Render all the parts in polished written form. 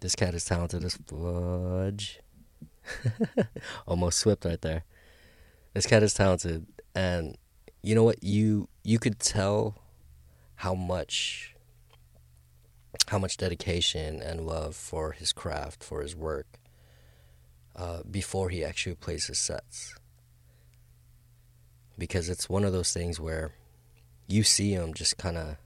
This cat is talented as fudge. Almost swept right there. This cat is talented, and you know what? You could tell how much dedication and love for his craft, for his work, before he actually plays his sets. Because it's one of those things where you see him just kind of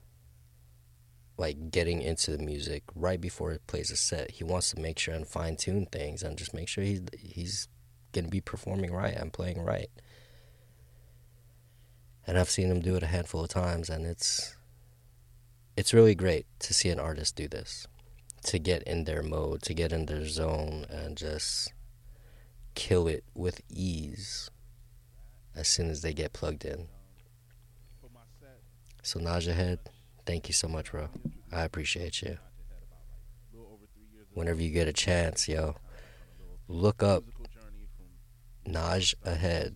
like getting into the music right before he plays a set. He wants to make sure and fine-tune things and just make sure he's going to be performing right and playing right. And I've seen him do it a handful of times, and it's really great to see an artist do this, to get in their mode, to get in their zone, and just kill it with ease as soon as they get plugged in. So Naj Ahead, thank you so much, bro. I appreciate you. Whenever you get a chance, yo, look up Naj Ahead.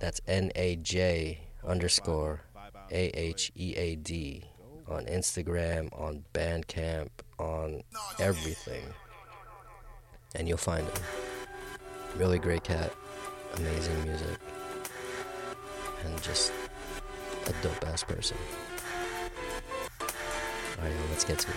That's NAJ_AHEAD on Instagram, on Bandcamp, on everything. And you'll find him. Really great cat. Amazing music. And just a dope-ass person. Alright, well, let's get to it.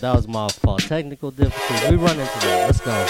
That was my fault. Technical difficulties. We run into that. Let's go.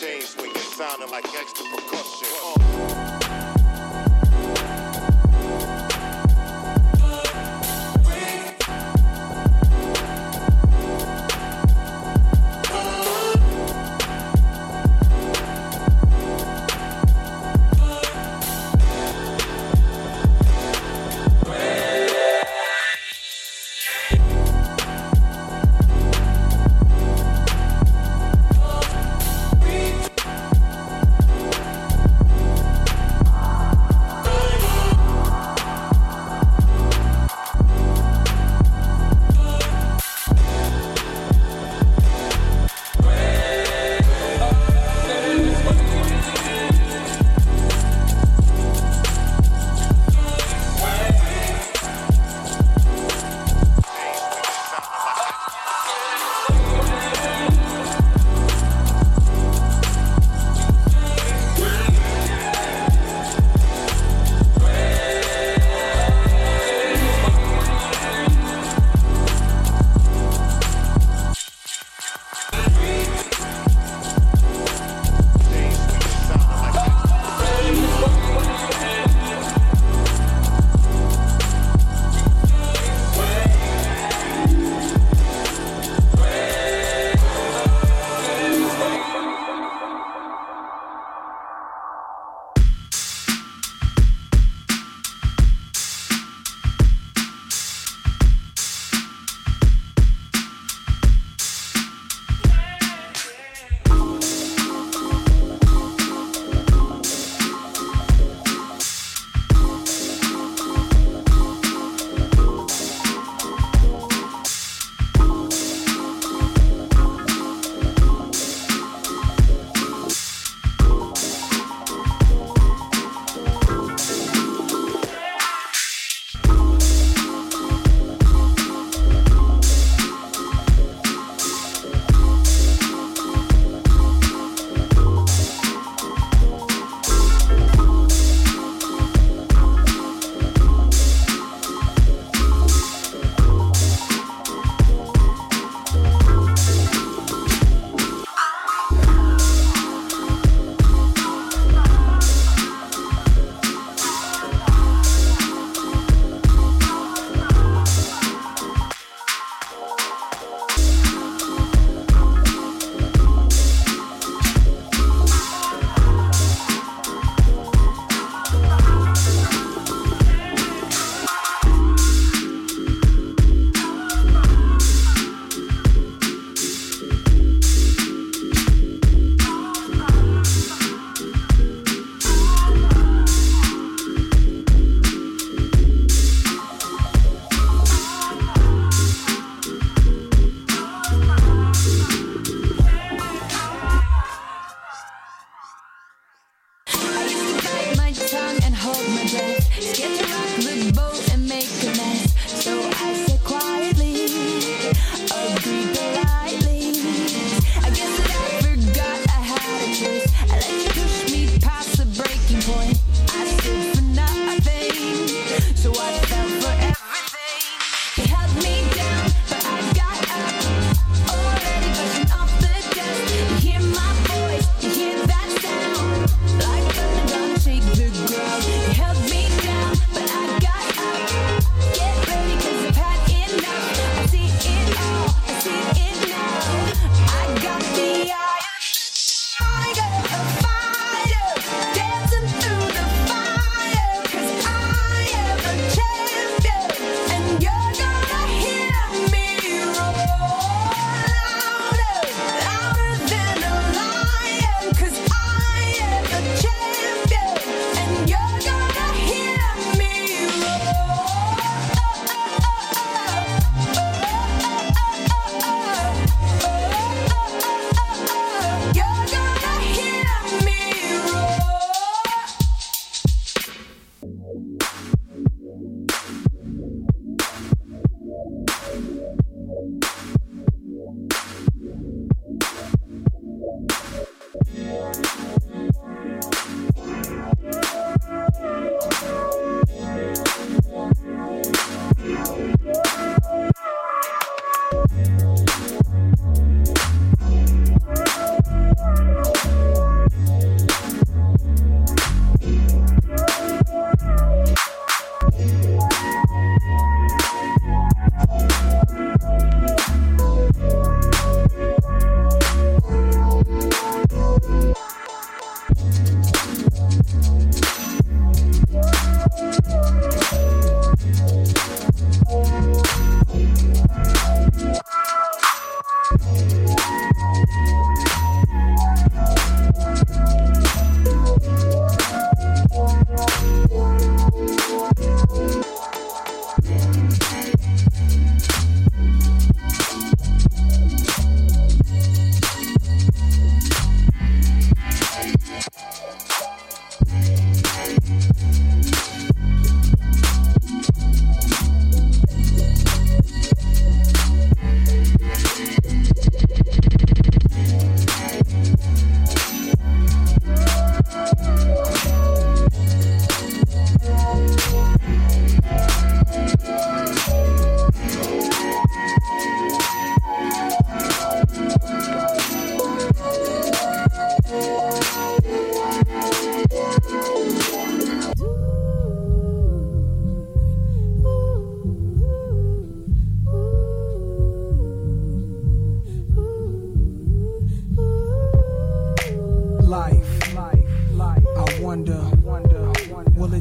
chain swinging, sounding like extra percussion.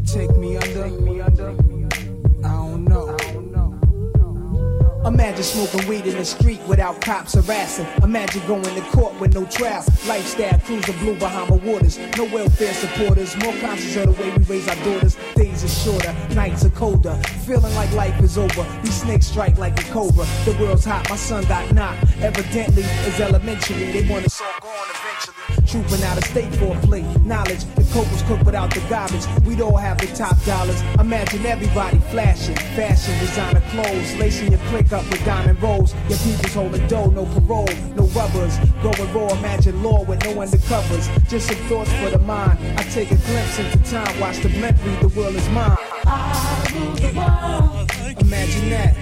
take me under? I don't know. Imagine smoking weed in the street without cops harassing. Imagine going to court with no trials. Lifestyle cruising blue behind the waters. No welfare supporters. More conscious of the way we raise our daughters. Days are shorter, nights are colder. Feeling like life is over. These snakes strike like a cobra. The world's hot, my son got knocked. Evidently, it's elementary. They want us all gone eventually. Trooping out of state for a plate. Knowledge, the cobra's cooked without the garbage. We'd all have the top dollars. Imagine everybody flashing. Fashion, designer clothes. Lacing your click up with diamond rolls. Your people's holding dough, no parole, no rubbers. Going raw, imagine law with no undercovers. Just some thoughts for the mind. I take a glimpse into time, watch the blimp read, the world is mine. I rule the world. Imagine that.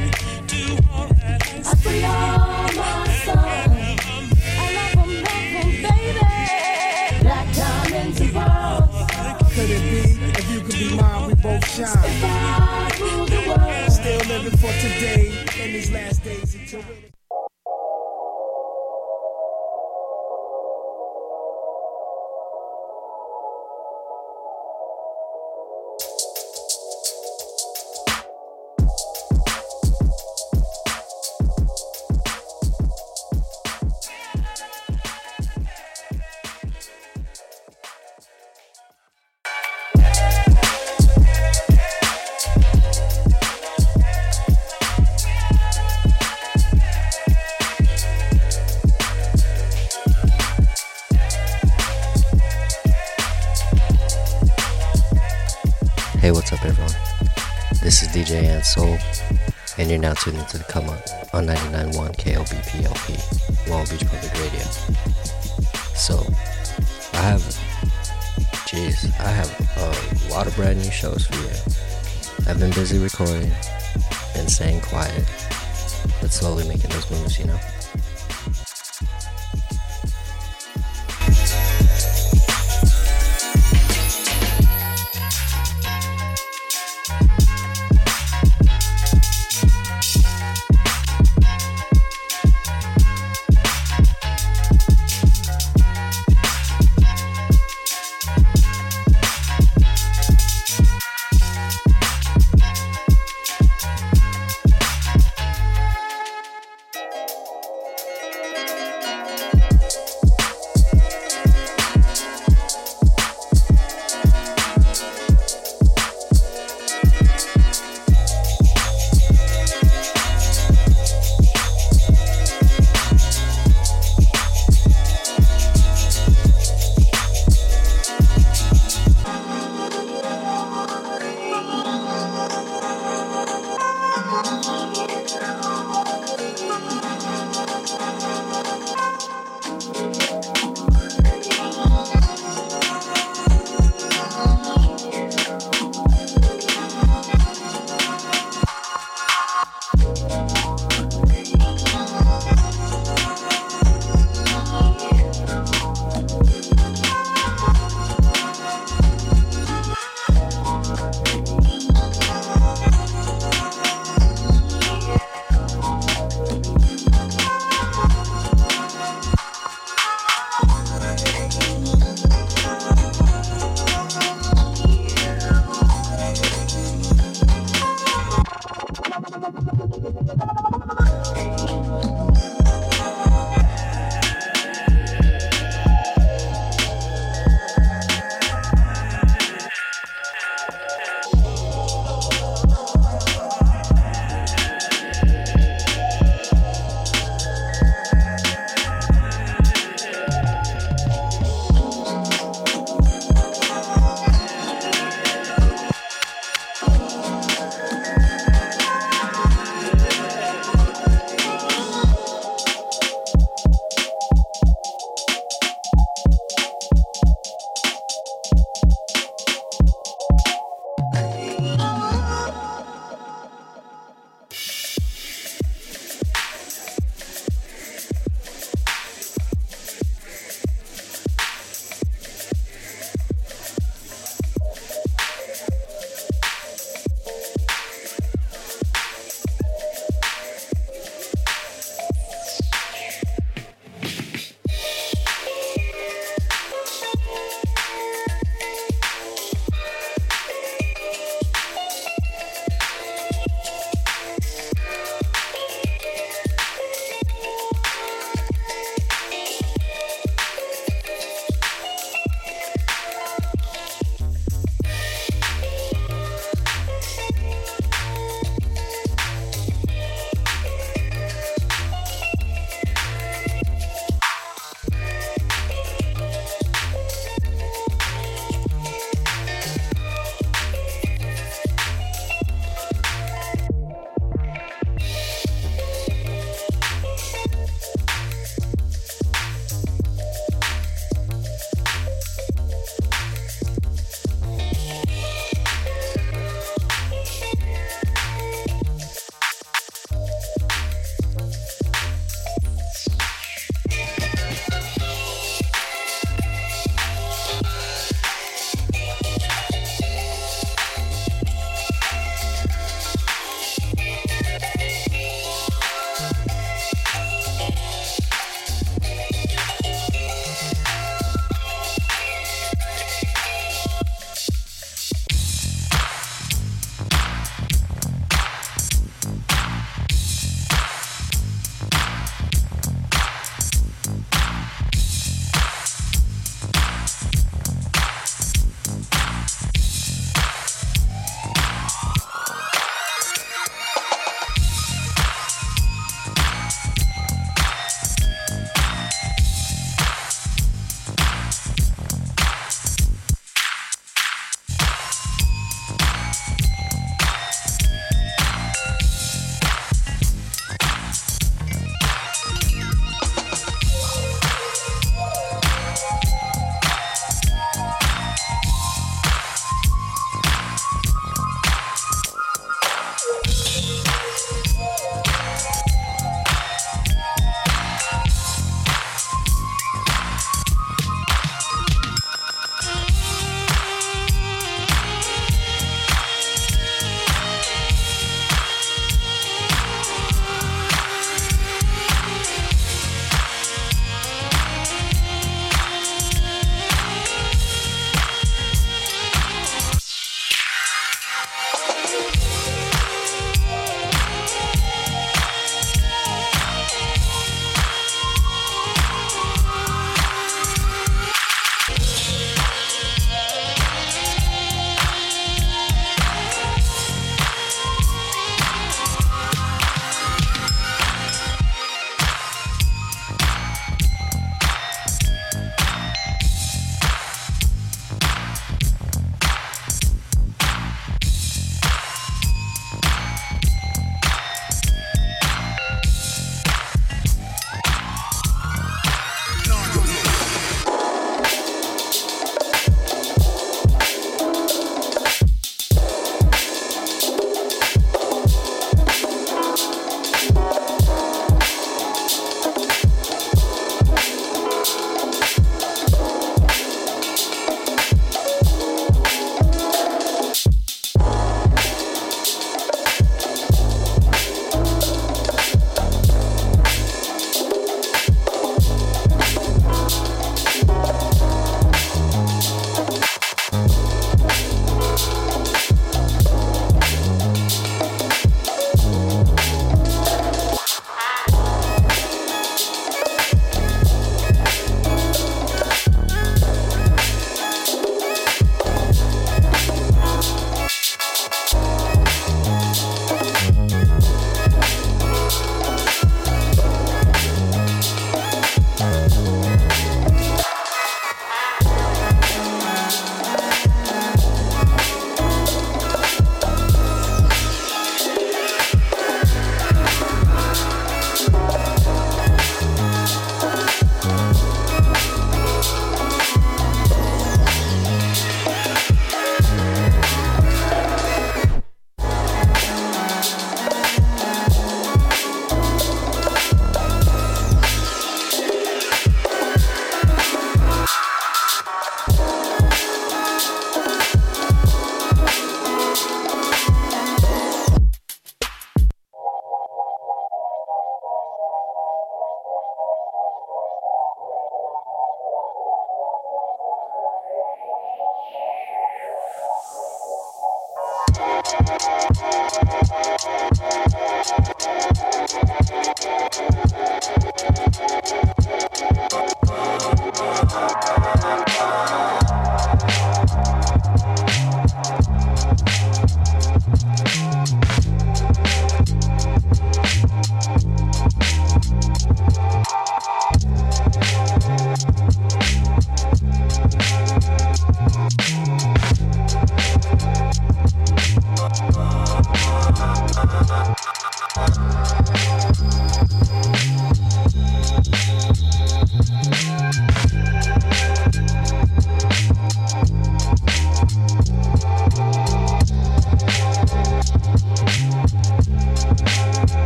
I free all my sons. I love them, baby. Black diamonds and pearls. Could it be, if you could be mine, we both shine. If I rule the world. Still living for today. In these last days until it. DJ Ann Soul, and you're now tuning into The Come Up on 99.1 KLBP LP, Long Beach Public Radio. So, I have a lot of brand new shows for you. I've been busy recording and staying quiet, but slowly making those moves, you know?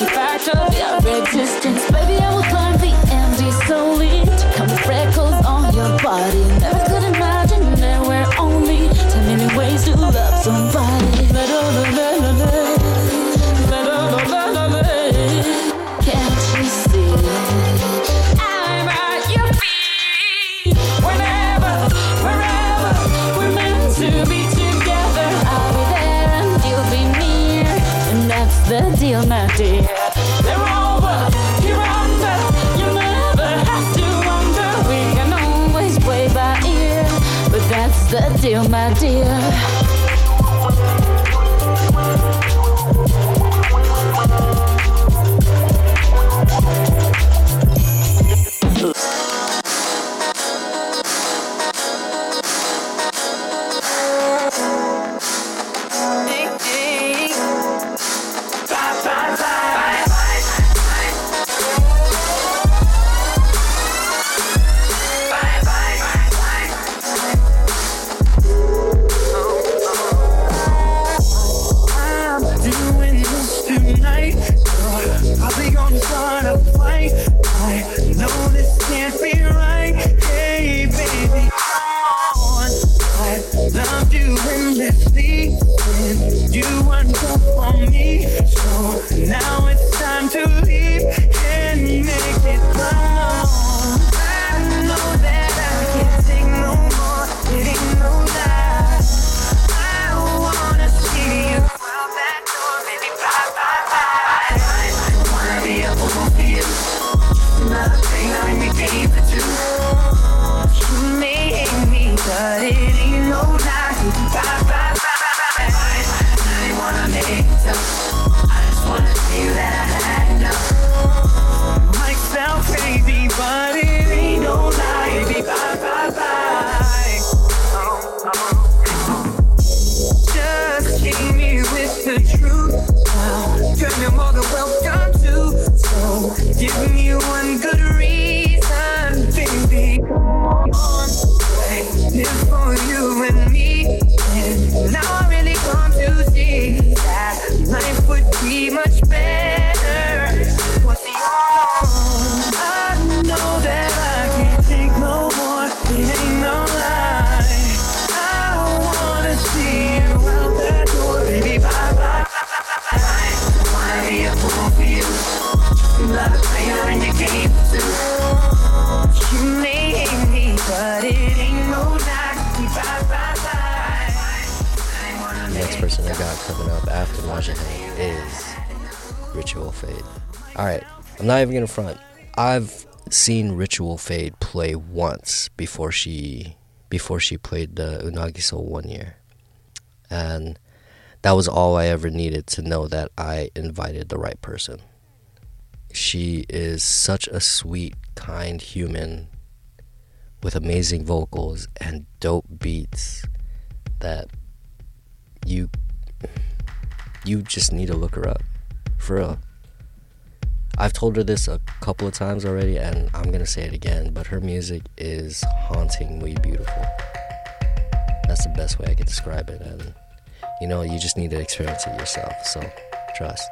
lucky factor. Yeah, resistance, baby, I will climb the empty slowly to count the freckles on your body. Never could imagine there were only 10 million ways to love somebody. Can't you see? I'm at your feet. Whenever, wherever, we're meant to be. The deal, my dear. They're over, you're under. You never have to wonder. We can always play by ear, but that's the deal, my dear. Not even gonna front. I've seen Ritual Fade play once before she played the Unagi Soul one year, and that was all I ever needed to know that I invited the right person. She is such a sweet, kind human with amazing vocals and dope beats that you just need to look her up, for real. I've told her this a couple of times already, and I'm gonna say it again, but her music is hauntingly beautiful. That's the best way I can describe it, and you know, you just need to experience it yourself, so trust.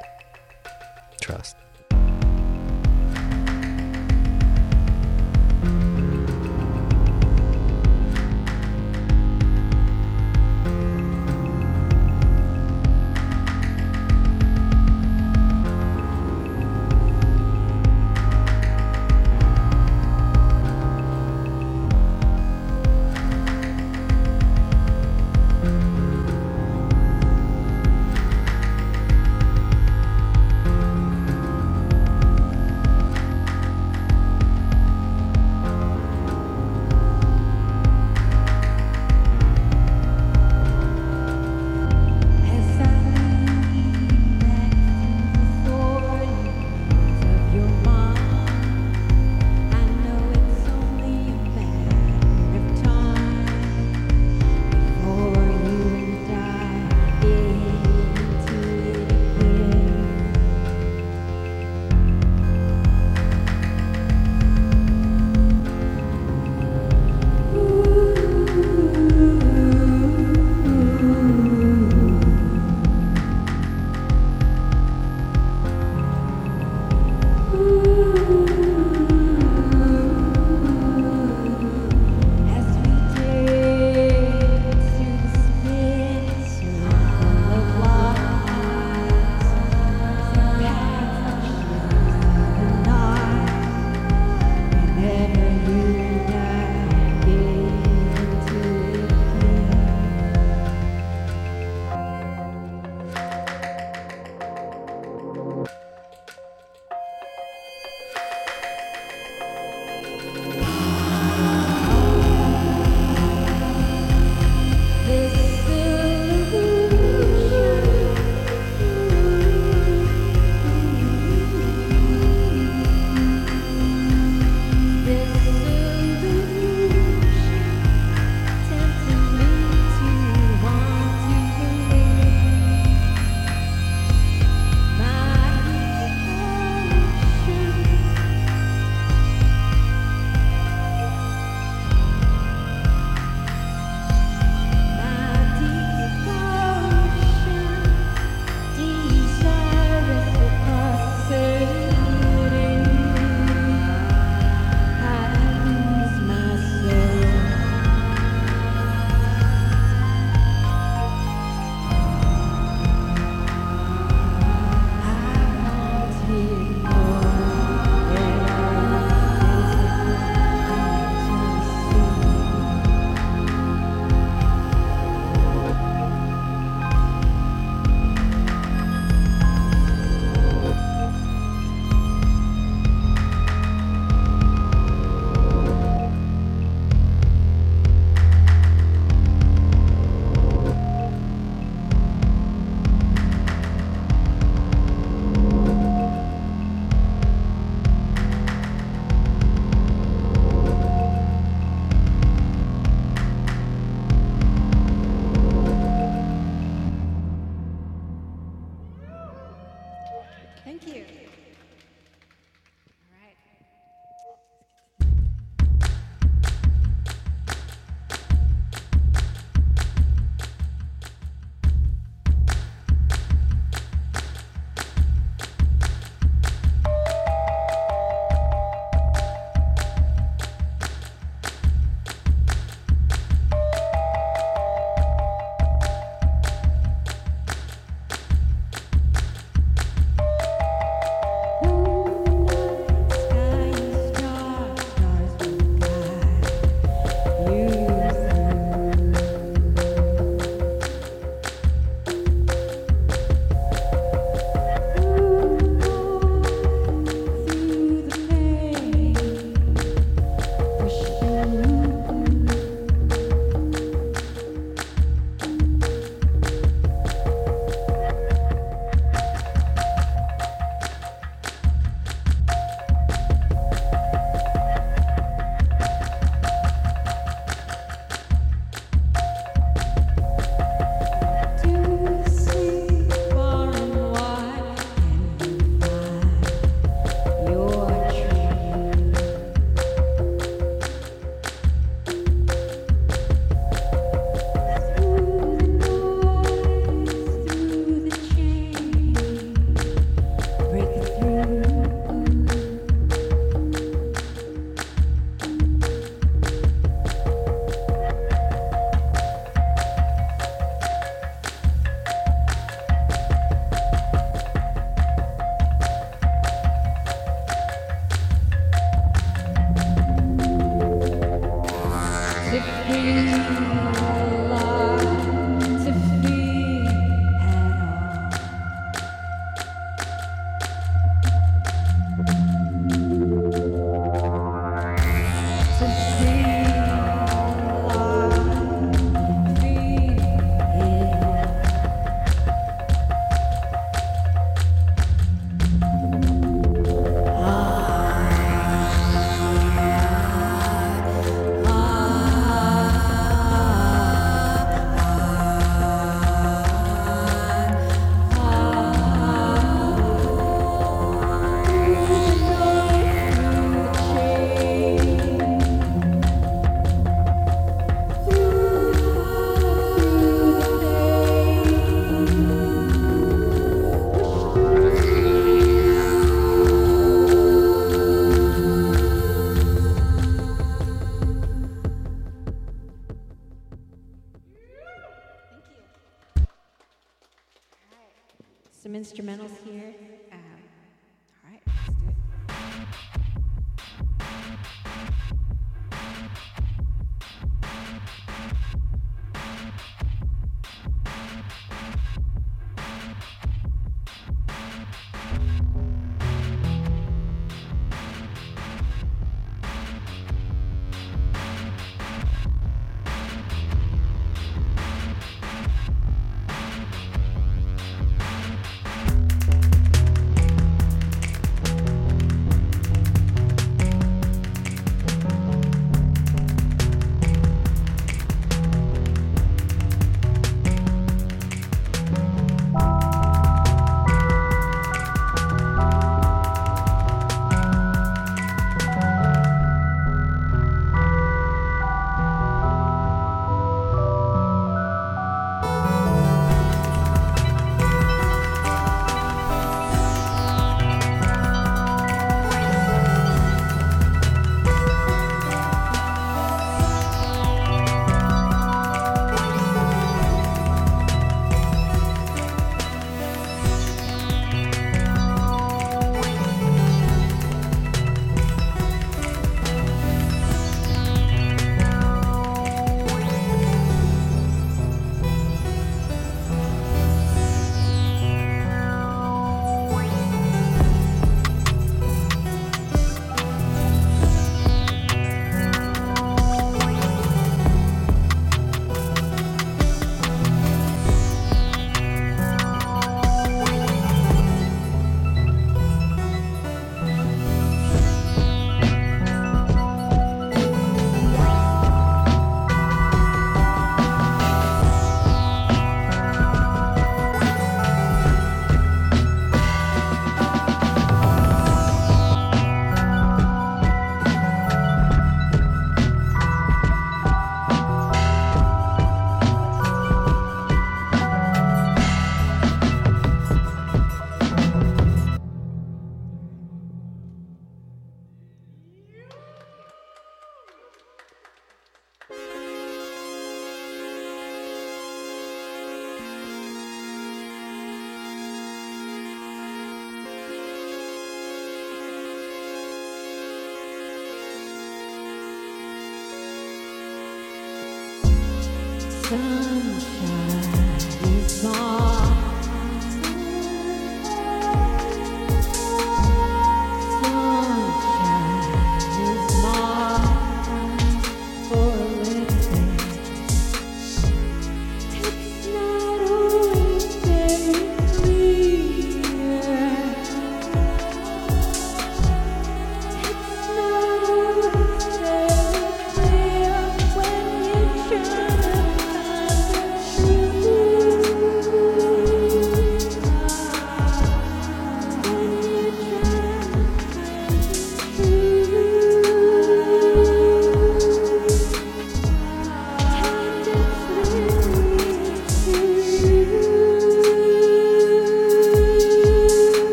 Thank you.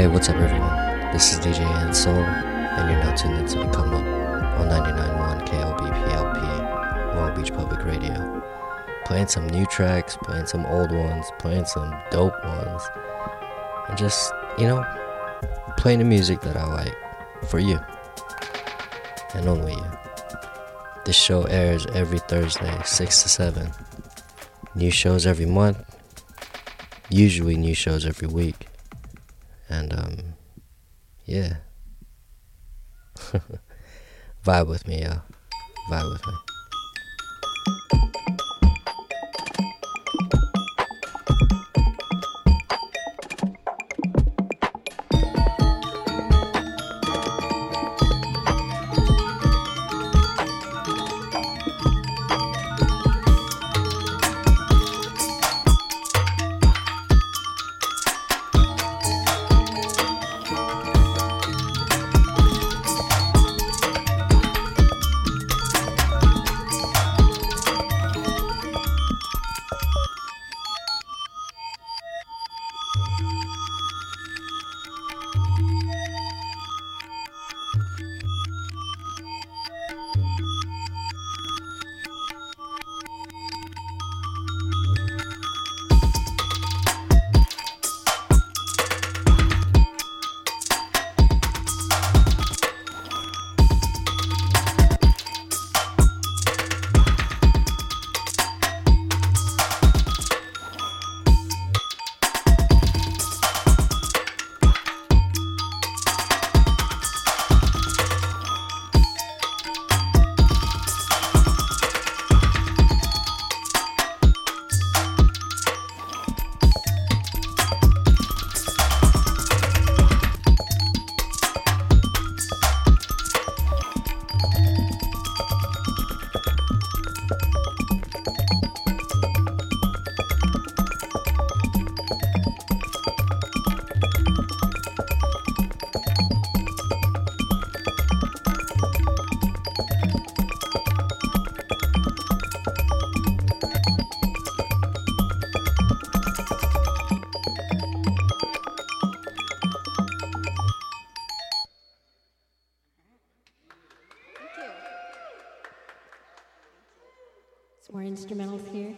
Hey, what's up everyone? This is DJ Ann Soul, and you're now tuned into The Come Up on 99.1 KLBP LP, Long Beach Public Radio. Playing some new tracks, playing some old ones, playing some dope ones, and just, playing the music that I like for you, and only you. This show airs every Thursday, 6 to 7. New shows every month, usually new shows every week. And, yeah. Vibe with me, y'all. Vibe with me. More instrumentals here.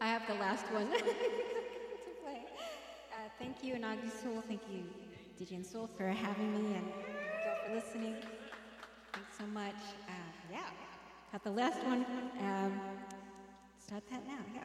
I have the last one to play. Thank you, Unagi Soul. Thank you, DJ Ann Soul, for having me and for listening. Thanks so much. Yeah, had the last one. Start that now, yeah.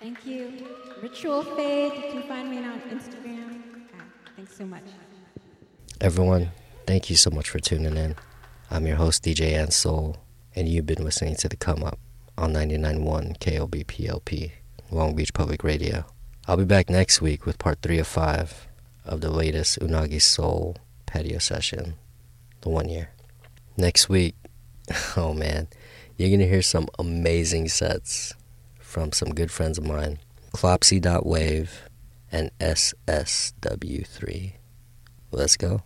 Thank you. Ritual Fade. You can find me on Instagram. Thanks so much. Everyone, thank you so much for tuning in. I'm your host, DJ Ann Soul, and you've been listening to The Come Up on 99.1 KLBP, Long Beach Public Radio. I'll be back next week with part 3 of 5 of the latest Unagi Soul patio session, the 1 year. Next week, oh man, you're going to hear some amazing sets from some good friends of mine, Clopsy.wave and ssw3. Let's go.